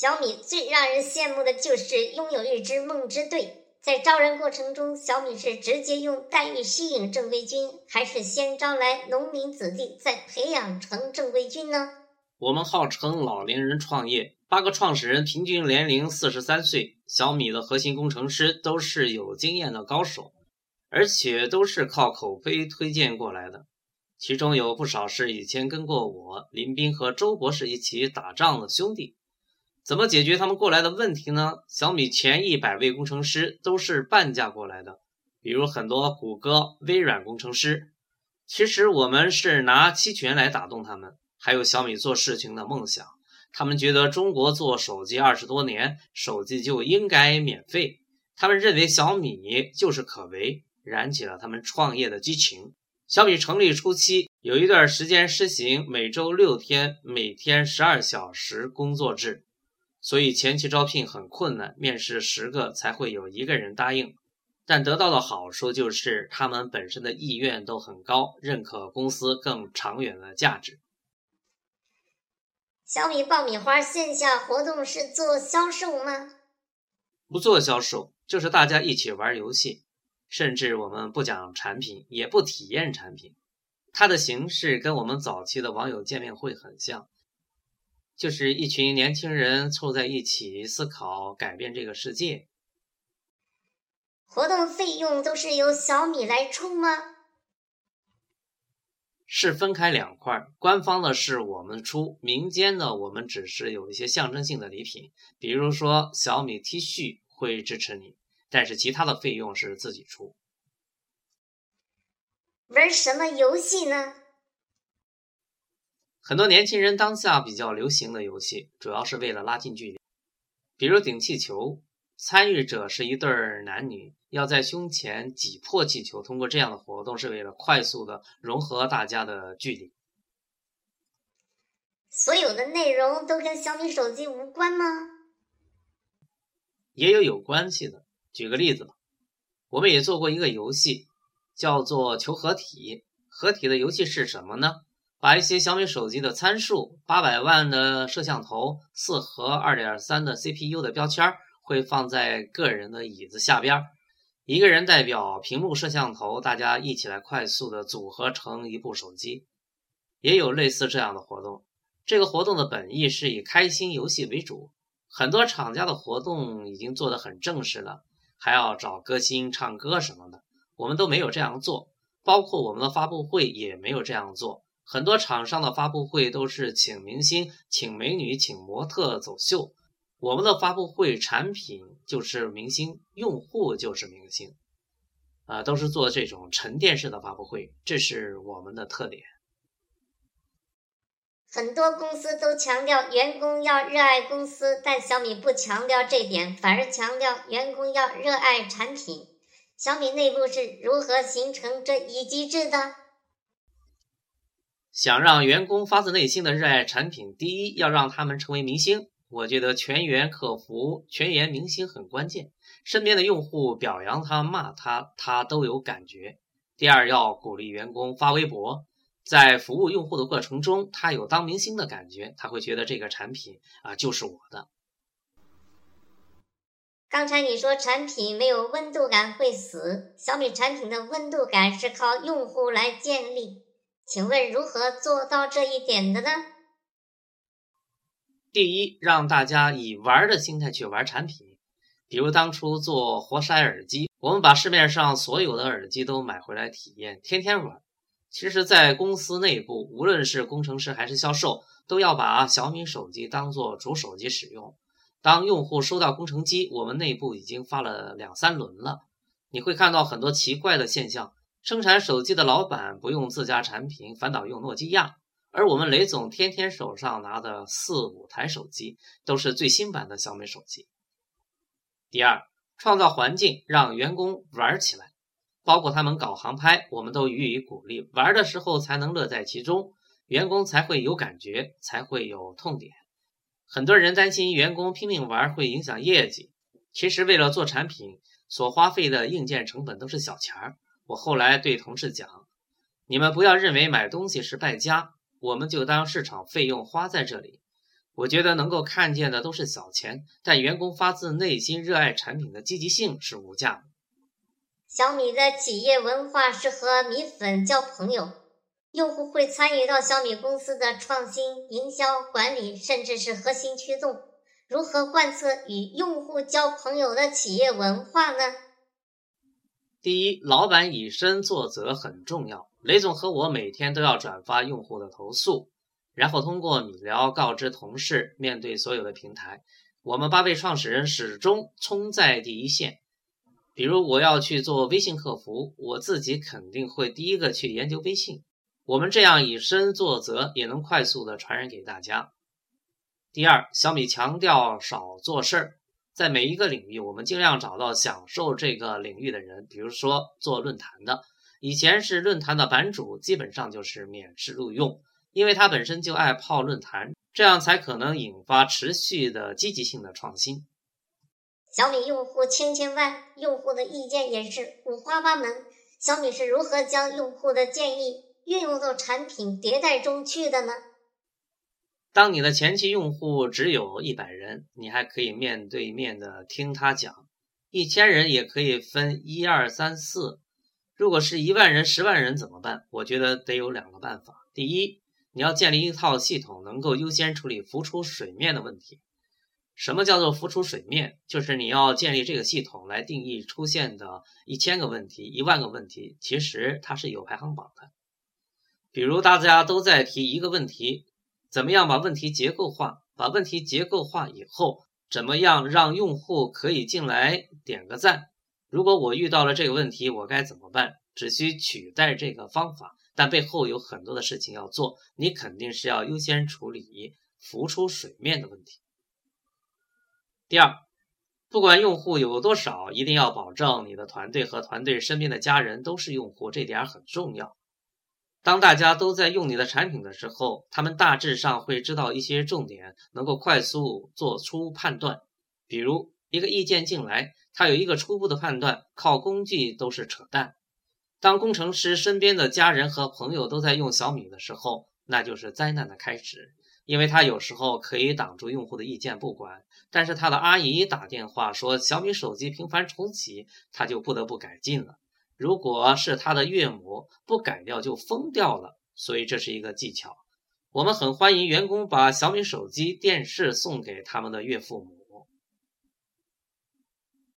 小米最让人羡慕的就是拥有一支梦之队。在招人过程中，小米是直接用待遇吸引正规军，还是先招来农民子弟再培养成正规军呢？我们号称老年人创业，8个创始人平均年龄43岁，小米的核心工程师都是有经验的高手，而且都是靠口碑推荐过来的，其中有不少是以前跟过我、林斌和周博士一起打仗的兄弟。怎么解决他们过来的问题呢？小米前100位工程师都是半价过来的，比如很多谷歌、微软工程师。其实我们是拿期权来打动他们，还有小米做事情的梦想。他们觉得中国做手机20多年，手机就应该免费。他们认为小米就是可为，燃起了他们创业的激情。小米成立初期，有一段时间实行每周6天、每天12小时工作制，所以前期招聘很困难，面试10个才会有1个人答应。但得到的好处就是他们本身的意愿都很高，认可公司更长远的价值。小米爆米花线下活动是做销售吗？不做销售，就是大家一起玩游戏，甚至我们不讲产品，也不体验产品。它的形式跟我们早期的网友见面会很像，就是一群年轻人凑在一起思考改变这个世界。活动费用都是由小米来出吗？是分开2块，官方的是我们出，民间的我们只是有一些象征性的礼品，比如说小米 T 恤会支持你，但是其他的费用是自己出。玩什么游戏呢？很多年轻人当下比较流行的游戏，主要是为了拉近距离，比如顶气球。参与者是一对男女，要在胸前挤破气球，通过这样的活动是为了快速的融合大家的距离。所有的内容都跟小米手机无关吗？也有关系的，举个例子吧，我们也做过一个游戏叫做求合体。合体的游戏是什么呢？把一些小米手机的参数、800万的摄像头、4核 2.3 的 CPU 的标签会放在个人的椅子下边，一个人代表屏幕、摄像头，大家一起来快速的组合成一部手机。也有类似这样的活动，这个活动的本意是以开心游戏为主。很多厂家的活动已经做得很正式了，还要找歌星唱歌什么的，我们都没有这样做，包括我们的发布会也没有这样做。很多厂商的发布会都是请明星、请美女、请模特走秀，我们的发布会产品就是明星，用户就是明星，都是做这种沉淀式的发布会，这是我们的特点。很多公司都强调员工要热爱公司，但小米不强调这点，反而强调员工要热爱产品。小米内部是如何形成这一机制的？想让员工发自内心的热爱产品，第一要让他们成为明星。我觉得全员客服、全员明星很关键，身边的用户表扬他、骂他，他都有感觉。第二要鼓励员工发微博，在服务用户的过程中，他有当明星的感觉，他会觉得这个产品就是我的。刚才你说产品没有温度感会死，小米产品的温度感是靠用户来建立，请问如何做到这一点的呢？第一，让大家以玩的心态去玩产品。比如当初做活塞耳机，我们把市面上所有的耳机都买回来体验，天天玩。其实在公司内部，无论是工程师还是销售，都要把小米手机当作主手机使用。当用户收到工程机，我们内部已经发了2-3轮了，你会看到很多奇怪的现象。生产手机的老板不用自家产品，反倒用诺基亚，而我们雷总天天手上拿的4-5台手机都是最新版的小米手机。第二，创造环境让员工玩起来，包括他们搞航拍，我们都予以鼓励，玩的时候才能乐在其中，员工才会有感觉，才会有痛点。很多人担心员工拼命玩会影响业绩，其实为了做产品所花费的硬件成本都是小钱儿。我后来对同事讲，你们不要认为买东西是败家，我们就当市场费用花在这里。我觉得能够看见的都是小钱，但员工发自内心热爱产品的积极性是无价的。小米的企业文化是和米粉交朋友，用户会参与到小米公司的创新、营销、管理，甚至是核心驱动。如何贯彻与用户交朋友的企业文化呢？第一，老板以身作则很重要。雷总和我每天都要转发用户的投诉，然后通过米聊告知同事，面对所有的平台。我们8位创始人始终冲在第一线。比如我要去做微信客服，我自己肯定会第一个去研究微信。我们这样以身作则，也能快速的传染给大家。第二，小米强调少做事儿，在每一个领域，我们尽量找到享受这个领域的人，比如说做论坛的，以前是论坛的版主，基本上就是免试录用，因为他本身就爱泡论坛，这样才可能引发持续的积极性的创新。小米用户1000万，用户的意见也是五花八门，小米是如何将用户的建议运用到产品迭代中去的呢？当你的前期用户只有100人，你还可以面对面的听他讲，1000人也可以分1、2、3、4。如果是1万人、10万人怎么办？我觉得得有2个办法。第一，你要建立一套系统，能够优先处理浮出水面的问题。什么叫做浮出水面？就是你要建立这个系统来定义出现的1000个问题、1万个问题，其实它是有排行榜的。比如大家都在提一个问题，怎么样把问题结构化？把问题结构化以后，怎么样让用户可以进来点个赞？如果我遇到了这个问题，我该怎么办？只需取代这个方法，但背后有很多的事情要做，你肯定是要优先处理浮出水面的问题。第二，不管用户有多少，一定要保证你的团队和团队身边的家人都是用户，这点很重要。当大家都在用你的产品的时候，他们大致上会知道一些重点，能够快速做出判断。比如一个意见进来，他有一个初步的判断，靠工具都是扯淡。当工程师身边的家人和朋友都在用小米的时候，那就是灾难的开始。因为他有时候可以挡住用户的意见不管，但是他的阿姨打电话说小米手机频繁重启，他就不得不改进了。如果是他的岳母，不改掉就疯掉了。所以这是一个技巧。我们很欢迎员工把小米手机、电视送给他们的岳父母，